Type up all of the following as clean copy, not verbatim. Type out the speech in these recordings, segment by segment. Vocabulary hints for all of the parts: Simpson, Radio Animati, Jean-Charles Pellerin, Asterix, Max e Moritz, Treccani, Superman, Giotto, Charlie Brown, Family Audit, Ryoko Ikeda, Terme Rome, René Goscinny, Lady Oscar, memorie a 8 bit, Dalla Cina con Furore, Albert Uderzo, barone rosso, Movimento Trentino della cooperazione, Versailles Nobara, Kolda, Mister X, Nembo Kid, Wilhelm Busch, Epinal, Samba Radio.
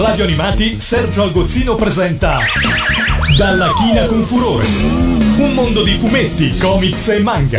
Radio Animati, Sergio Algozzino presenta Dalla Cina con Furore, un mondo di fumetti, comics e manga.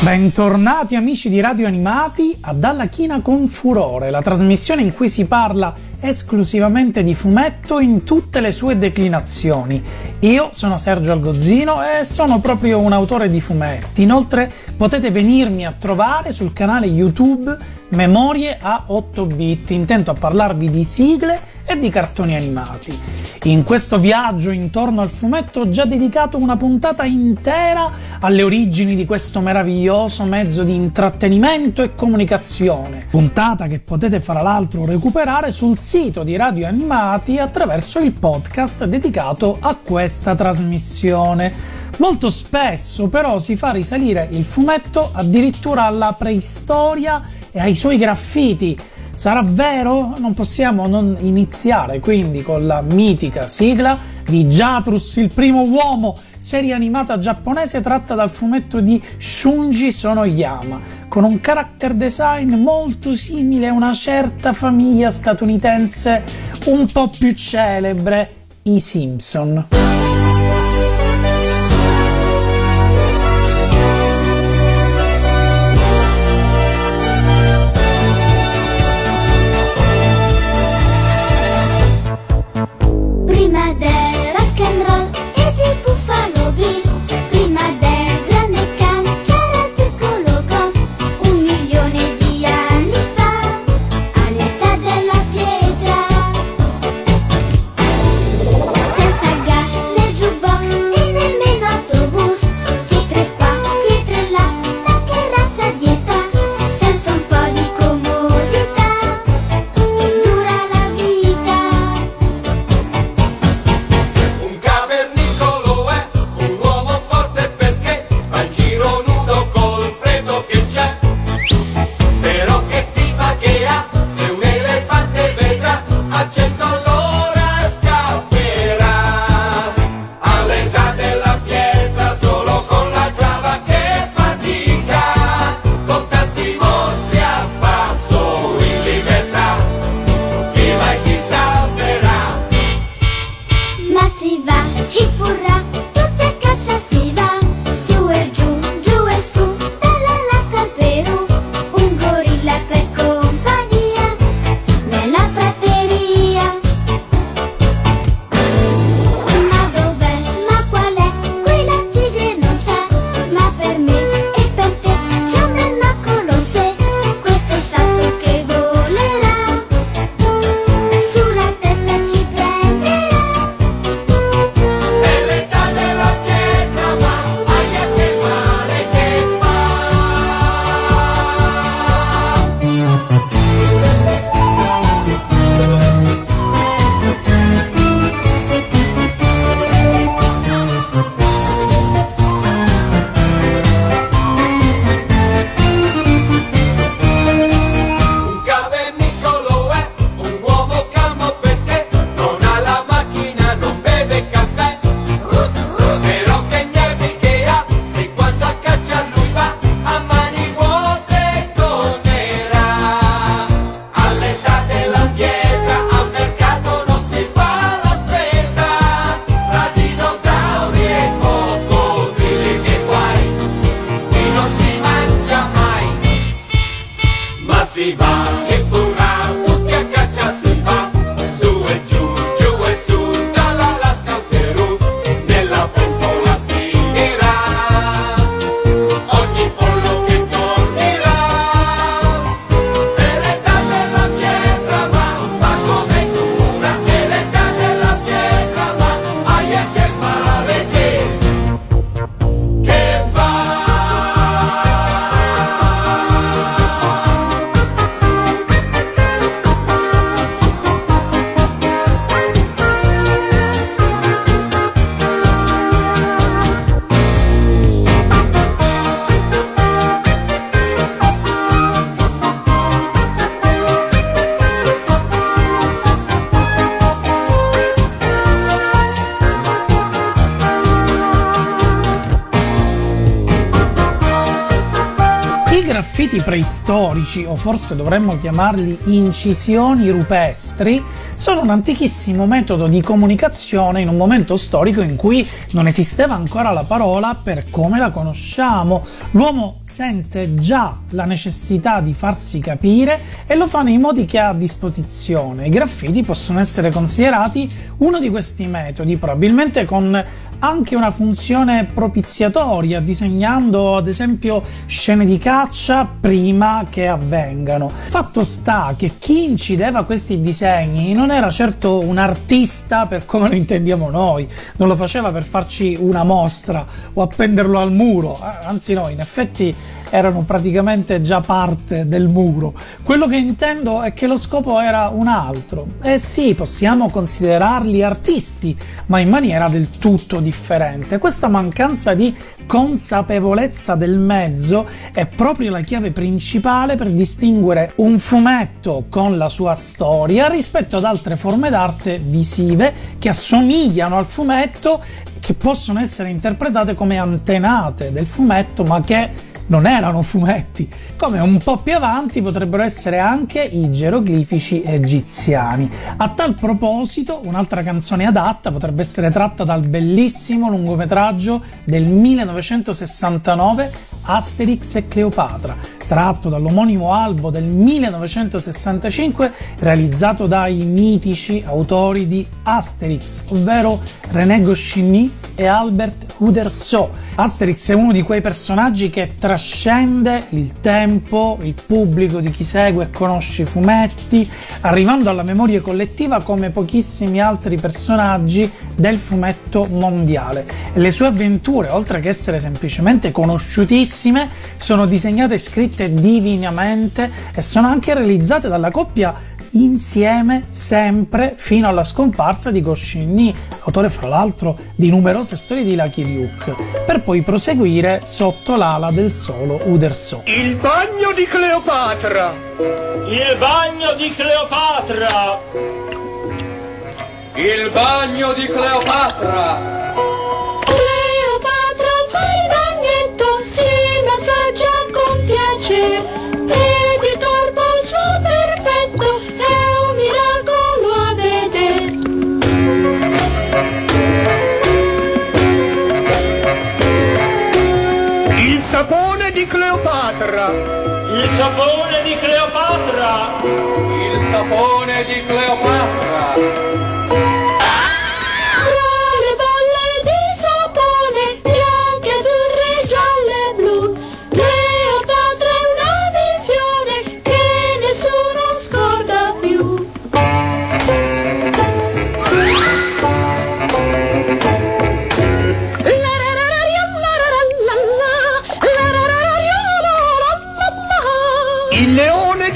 Bentornati amici di Radio Animati a Dalla Cina con Furore, la trasmissione in cui si parla esclusivamente di fumetto in tutte le sue declinazioni. Io sono Sergio Algozzino e sono proprio un autore di fumetti. Inoltre potete venirmi a trovare sul canale YouTube Memorie a 8 bit, intento a parlarvi di sigle e di cartoni animati. In questo viaggio intorno al fumetto ho già dedicato una puntata intera alle origini di questo meraviglioso mezzo di intrattenimento e comunicazione, puntata che potete fra l'altro recuperare sul sito di Radio Animati attraverso il podcast dedicato a questa trasmissione. Molto spesso però si fa risalire il fumetto addirittura alla preistoria e ai suoi graffiti. Sarà vero? Non possiamo non iniziare quindi con la mitica sigla di Jatrus, il primo uomo, serie animata giapponese tratta dal fumetto di Shunji Sonoyama, con un character design molto simile a una certa famiglia statunitense un po' più celebre, i Simpson. graffiti preistorici, o forse dovremmo chiamarli incisioni rupestri, sono un antichissimo metodo di comunicazione in un momento storico in cui non esisteva ancora la parola per come la conosciamo. L'uomo sente già la necessità di farsi capire e lo fa nei modi che ha a disposizione. I graffiti possono essere considerati uno di questi metodi, probabilmente con anche una funzione propiziatoria, disegnando ad esempio scene di caccia prima che avvengano. Fatto sta che chi incideva questi disegni non era certo un artista per come lo intendiamo noi, non lo faceva per farci una mostra o appenderlo al muro, anzi no, in effetti erano praticamente già parte del muro. Quello che intendo è che lo scopo era un altro, e sì, possiamo considerarli artisti, ma in maniera del tutto differente. Questa mancanza di consapevolezza del mezzo è proprio la chiave principale per distinguere un fumetto con la sua storia rispetto ad altre forme d'arte visive che assomigliano al fumetto, che possono essere interpretate come antenate del fumetto, ma che non erano fumetti, come un po' più avanti potrebbero essere anche i geroglifici egiziani. A tal proposito, un'altra canzone adatta potrebbe essere tratta dal bellissimo lungometraggio del 1969 Asterix e Cleopatra, tratto dall'omonimo albo del 1965, realizzato dai mitici autori di Asterix, ovvero René Goscinny e Albert Uderzo. Asterix è uno di quei personaggi che trascende il tempo, il pubblico di chi segue e conosce i fumetti, arrivando alla memoria collettiva come pochissimi altri personaggi del fumetto mondiale. Le sue avventure, oltre che essere semplicemente conosciutissime, sono disegnate e scritte divinamente e sono anche realizzate dalla coppia insieme sempre fino alla scomparsa di Goscinny, autore fra l'altro di numerose storie di Lucky Luke, per poi proseguire sotto l'ala del solo Uderzo. Il bagno di Cleopatra! Il bagno di Cleopatra! Il bagno di Cleopatra! Cleopatra, fai il bagnetto, si massaggia con piacere. Il sapone di Cleopatra! Il sapone di Cleopatra! Il sapone di Cleopatra! Tra le bolle di sapone, bianche, azzurre, gialle, blu, Cleopatra è una visione che nessuno scorda più.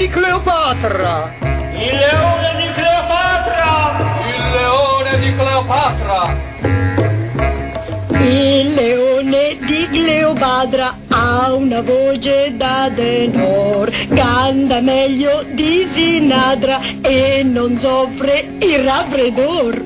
Cleopatra! Il leone di Cleopatra! Il leone di Cleopatra! Il leone di Cleopatra ha una voce da tenor, canta meglio di Sinatra e non soffre il raffreddor.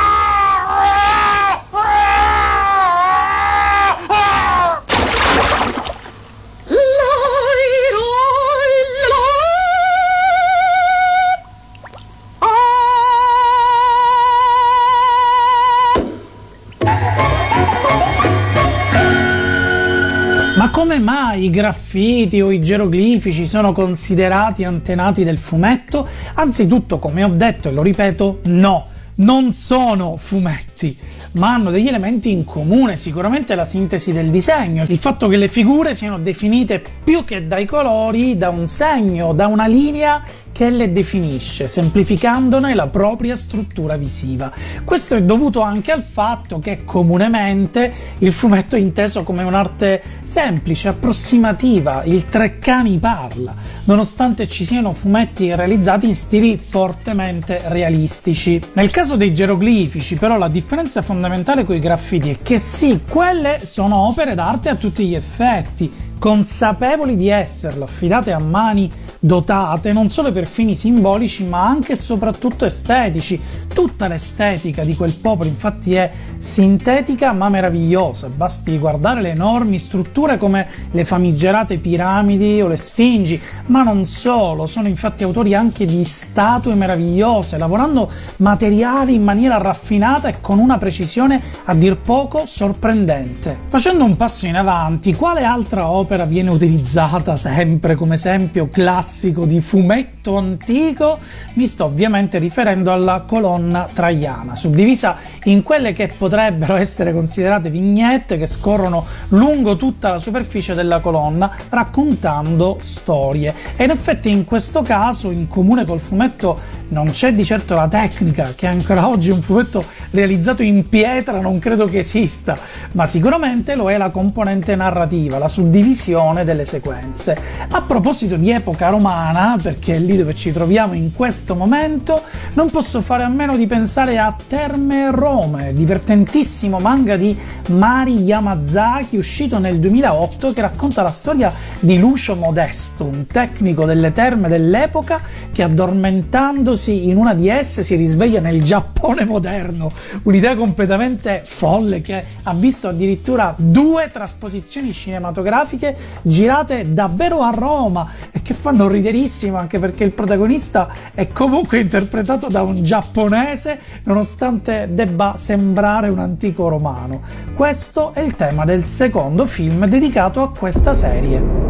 come mai i graffiti o i geroglifici sono considerati antenati del fumetto? Anzitutto, come ho detto e lo ripeto, no, non sono fumetti, ma hanno degli elementi in comune. Sicuramente la sintesi del disegno, il fatto che le figure siano definite più che dai colori, da un segno, da una linea che le definisce, semplificandone la propria struttura visiva. Questo è dovuto anche al fatto che comunemente il fumetto è inteso come un'arte semplice, approssimativa. Il Treccani parla, nonostante ci siano fumetti realizzati in stili fortemente realistici. Nel caso dei geroglifici, però, la differenza fondamentale con i graffiti è che sì, quelle sono opere d'arte a tutti gli effetti, consapevoli di esserlo, affidate a mani dotate non solo per fini simbolici ma anche e soprattutto estetici. Tutta l'estetica di quel popolo infatti è sintetica ma meravigliosa, basti guardare le enormi strutture come le famigerate piramidi o le sfingi, ma non solo, sono infatti autori anche di statue meravigliose, lavorando materiali in maniera raffinata e con una precisione a dir poco sorprendente. Facendo un passo in avanti, quale altra opera viene utilizzata sempre come esempio classico di fumetto antico? Mi sto ovviamente riferendo alla colonna traiana, suddivisa in quelle che potrebbero essere considerate vignette che scorrono lungo tutta la superficie della colonna raccontando storie, e in effetti in questo caso in comune col fumetto non c'è di certo la tecnica, che ancora oggi un fumetto realizzato in pietra non credo che esista, ma sicuramente lo è la componente narrativa, la suddivisione delle sequenze. A proposito di epoca romana, perché è lì dove ci troviamo in questo momento, non posso fare a meno di pensare a Terme Rome, divertentissimo manga di Mari Yamazaki uscito nel 2008, che racconta la storia di Lucio Modesto, un tecnico delle terme dell'epoca che, addormentandosi in una di esse, si risveglia nel Giappone moderno, un'idea completamente folle che ha visto addirittura 2 trasposizioni cinematografiche girate davvero a Roma e che fanno riderissimo, anche perché il protagonista è comunque interpretato da un giapponese nonostante debba sembrare un antico romano. Questo è il tema del secondo film dedicato a questa serie.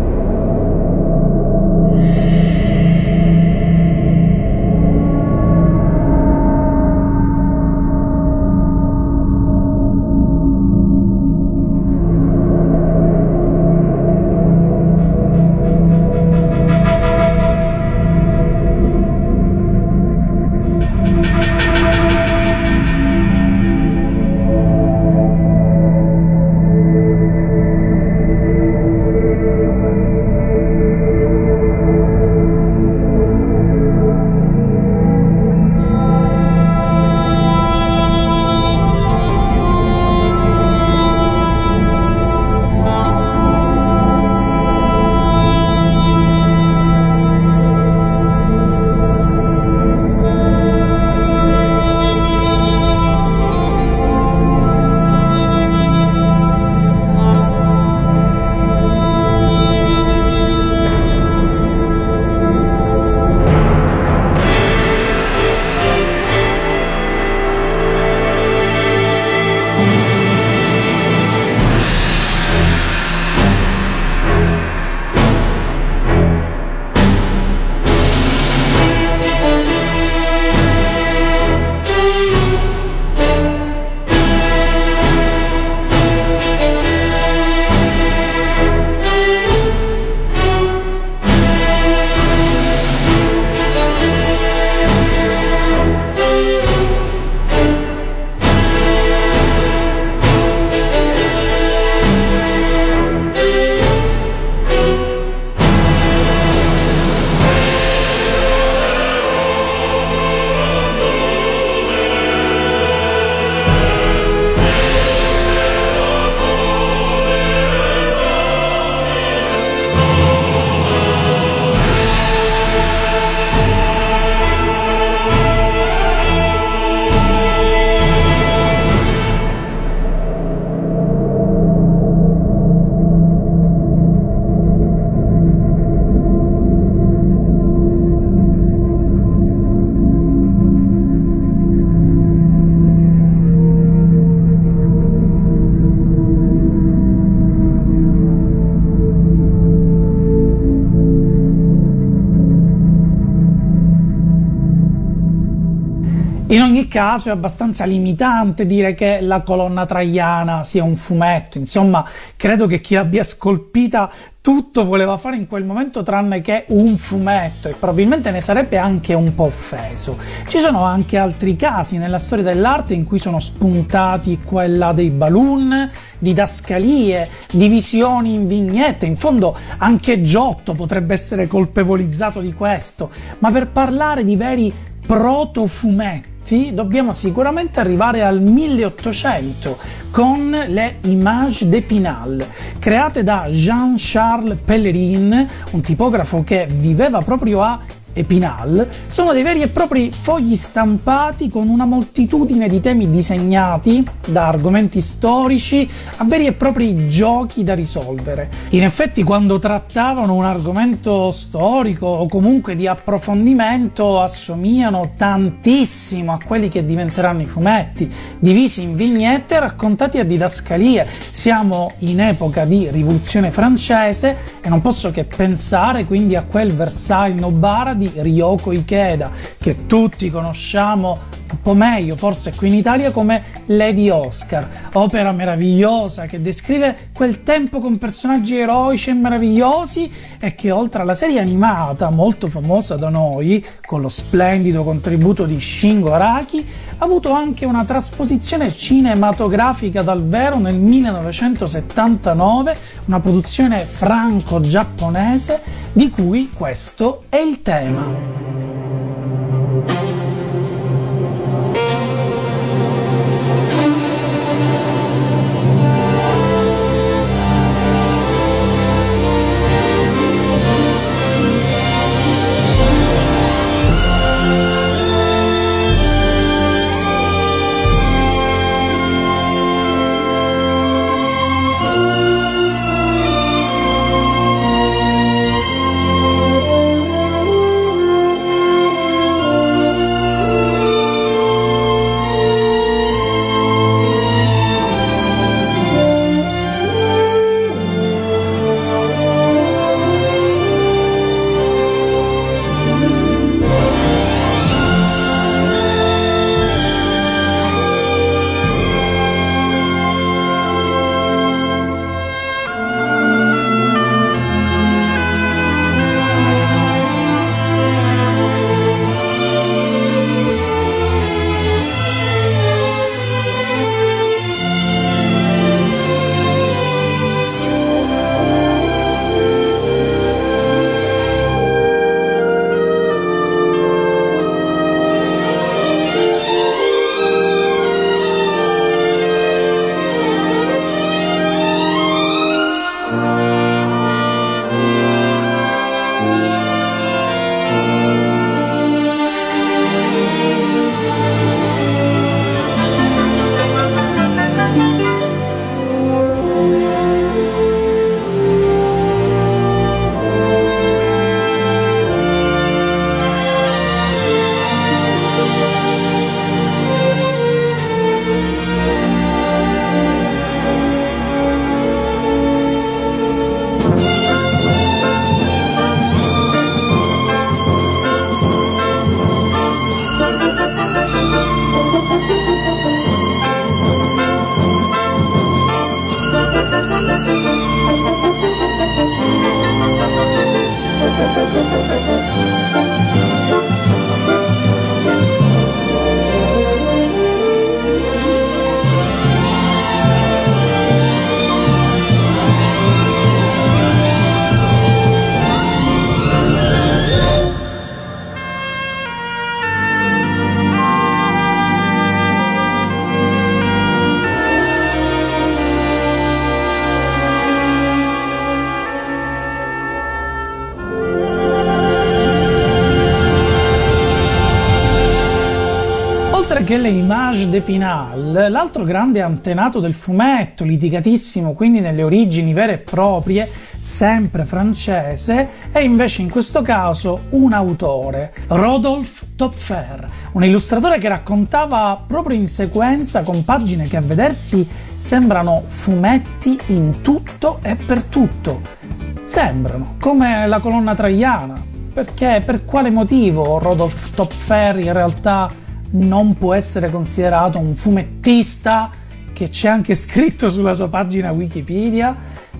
In ogni caso è abbastanza limitante dire che la colonna traiana sia un fumetto, insomma credo che chi l'abbia scolpita tutto voleva fare in quel momento tranne che un fumetto, e probabilmente ne sarebbe anche un po' offeso. Ci sono anche altri casi nella storia dell'arte in cui sono spuntati quella dei balloon, didascalie, divisioni in vignette. In fondo anche Giotto potrebbe essere colpevolizzato di questo, ma per parlare di veri protofumetti dobbiamo sicuramente arrivare al 1800 con le Images d'Épinal, create da Jean-Charles Pellerin, un tipografo che viveva proprio a Epinal. Sono dei veri e propri fogli stampati con una moltitudine di temi disegnati, da argomenti storici a veri e propri giochi da risolvere. In effetti, quando trattavano un argomento storico o comunque di approfondimento, assomigliano tantissimo a quelli che diventeranno i fumetti, divisi in vignette raccontati a didascalie. Siamo in epoca di rivoluzione francese e non posso che pensare quindi a quel Versailles Nobara di Ryoko Ikeda, che tutti conosciamo un po' meglio forse qui in Italia come Lady Oscar, opera meravigliosa che descrive quel tempo con personaggi eroici e meravigliosi, e che oltre alla serie animata molto famosa da noi con lo splendido contributo di Shingo Araki ha avuto anche una trasposizione cinematografica dal vero nel 1979, una produzione franco-giapponese di cui questo è il tema. Le Images d'Épinal, l'altro grande antenato del fumetto, litigatissimo quindi nelle origini vere e proprie, sempre francese, è invece in questo caso un autore, Rodolphe Töpffer, un illustratore che raccontava proprio in sequenza con pagine che a vedersi sembrano fumetti in tutto e per tutto. Sembrano, come la colonna traiana, perché per quale motivo Rodolphe Töpffer in realtà non può essere considerato un fumettista, che c'è anche scritto sulla sua pagina Wikipedia,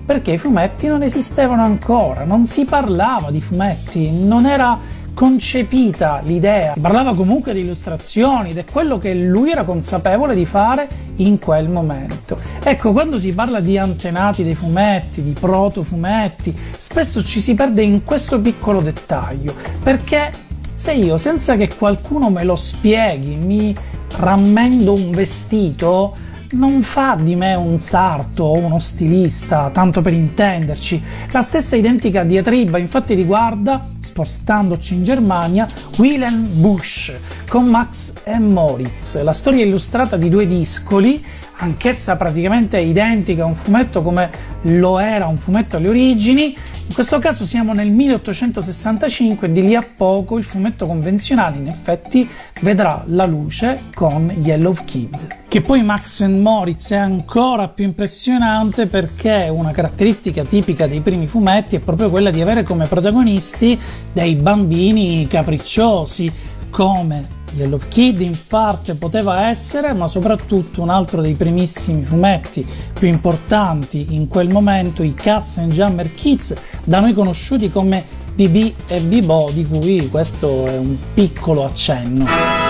perché i fumetti non esistevano ancora, non si parlava di fumetti, non era concepita l'idea, parlava comunque di illustrazioni ed è quello che lui era consapevole di fare in quel momento. Ecco, quando si parla di antenati dei fumetti, di proto-fumetti, spesso ci si perde in questo piccolo dettaglio, perché se io, senza che qualcuno me lo spieghi, mi rammendo un vestito, non fa di me un sarto o uno stilista, tanto per intenderci. La stessa identica diatriba infatti riguarda, spostandoci in Germania, Wilhelm Busch con Max e Moritz, la storia illustrata di due discoli, anch'essa praticamente identica a un fumetto come lo era un fumetto alle origini. In questo caso siamo nel 1865 e di lì a poco il fumetto convenzionale in effetti vedrà la luce con Yellow Kid. Che poi Max & Moritz è ancora più impressionante, perché una caratteristica tipica dei primi fumetti è proprio quella di avere come protagonisti dei bambini capricciosi, come Yellow Kid in parte poteva essere, ma soprattutto un altro dei primissimi fumetti più importanti in quel momento, i Cats and Jammer Kids, da noi conosciuti come BB e Bibo, di cui questo è un piccolo accenno.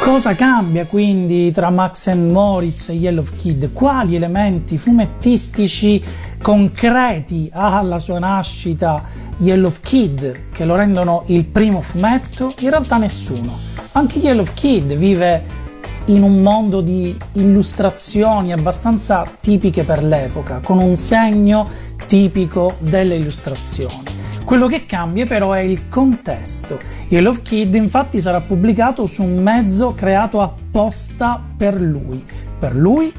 Cosa cambia quindi tra Max and Moritz e Yellow Kid? Quali elementi fumettistici concreti ha alla sua nascita Yellow Kid che lo rendono il primo fumetto? In realtà nessuno. Anche Yellow Kid vive in un mondo di illustrazioni abbastanza tipiche per l'epoca, con un segno tipico delle illustrazioni. Quello che cambia però è il contesto. Yellow Kid infatti sarà pubblicato su un mezzo creato apposta per lui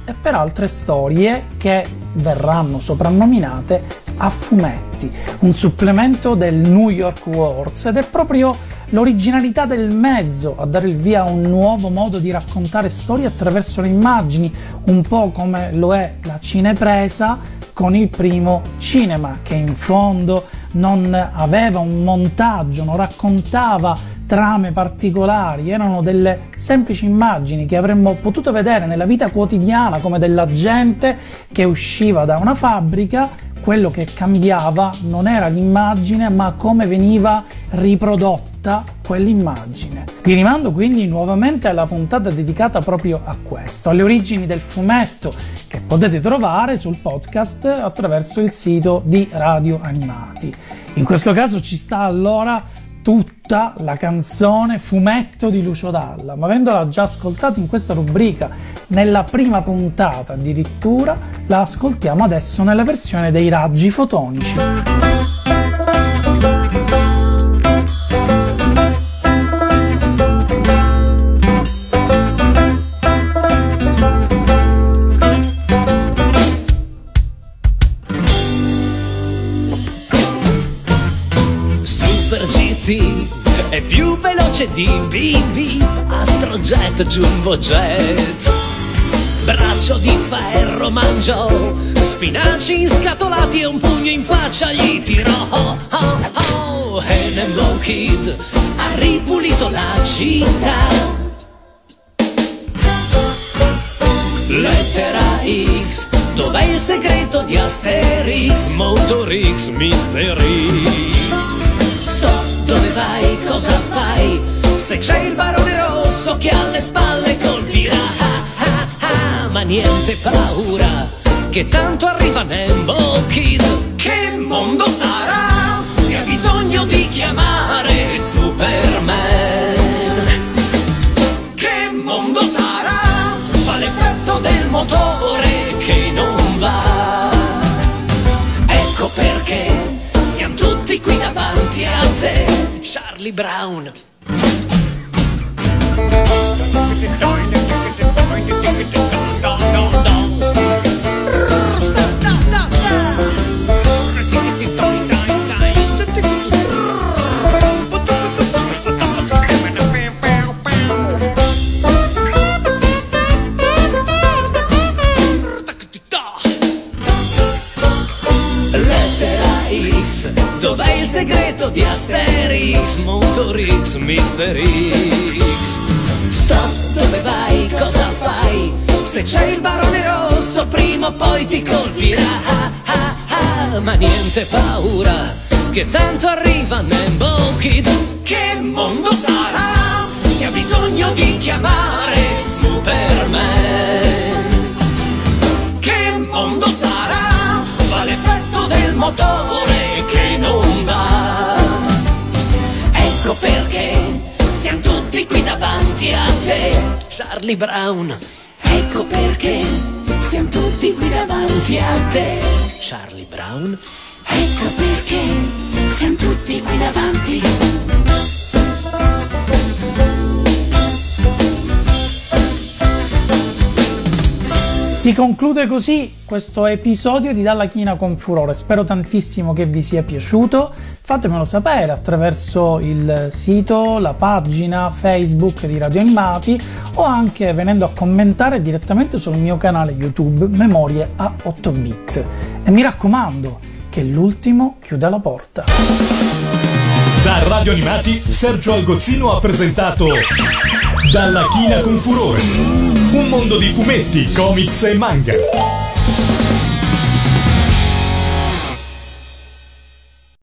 e per altre storie che verranno soprannominate a fumetti, un supplemento del New York Wars, ed è proprio l'originalità del mezzo a dare il via a un nuovo modo di raccontare storie attraverso le immagini, un po' come lo è la cinepresa con il primo cinema, che in fondo non aveva un montaggio, non raccontava trame particolari, erano delle semplici immagini che avremmo potuto vedere nella vita quotidiana, come della gente che usciva da una fabbrica. Quello che cambiava non era l'immagine, ma come veniva riprodotta quell'immagine. Vi rimando quindi nuovamente alla puntata dedicata proprio a questo, alle origini del fumetto, che potete trovare sul podcast attraverso il sito di Radio Animati. In questo caso ci sta allora tutta la canzone Fumetto di Lucio Dalla, ma avendola già ascoltata in questa rubrica, nella prima puntata addirittura, la ascoltiamo adesso nella versione dei raggi fotonici. È più veloce di BB, Astrojet, Jumbo Jet, braccio di ferro mangio, spinaci inscatolati e un pugno in faccia gli tirò. Oh, oh, oh. E Nembo Kid ha ripulito la città. Lettera X, dov'è il segreto di Asterix? Motor X, Mister X. Dove vai? Cosa fai? Se c'è il barone rosso che alle spalle colpirà, ah, ah, ah. Ma niente paura, che tanto arriva Nembo Kid. Che mondo sarà? Si ha bisogno di chiamare Superman. il motore che non va. Ecco perché siamo tutti qui davanti a te, Charlie Brown. Dov'è il segreto di Asterix, Montorix, Mister X? Stop, dove vai, cosa fai? Se c'è il barone rosso prima o poi ti colpirà, ah, ah, ah. Ma niente paura, che tanto arriva Nembo Kid. Che mondo sarà se ha bisogno di chiamare Superman? Che mondo sarà? Fa l'effetto del motore che non va. Ecco perché siamo tutti qui davanti a te, Charlie Brown. Ecco perché siamo tutti qui davanti a te, Charlie Brown. Ecco perché siamo tutti qui davanti. Si conclude così questo episodio di Dalla Cina con Furore. Spero tantissimo che vi sia piaciuto. Fatemelo sapere attraverso il sito, la pagina Facebook di Radio Animati, o anche venendo a commentare direttamente sul mio canale YouTube Memorie a 8 bit. E mi raccomando che l'ultimo chiuda la porta. Da Radio Animati Sergio Algozzino ha presentato Dalla Cina con Furore, un mondo di fumetti, comics e manga.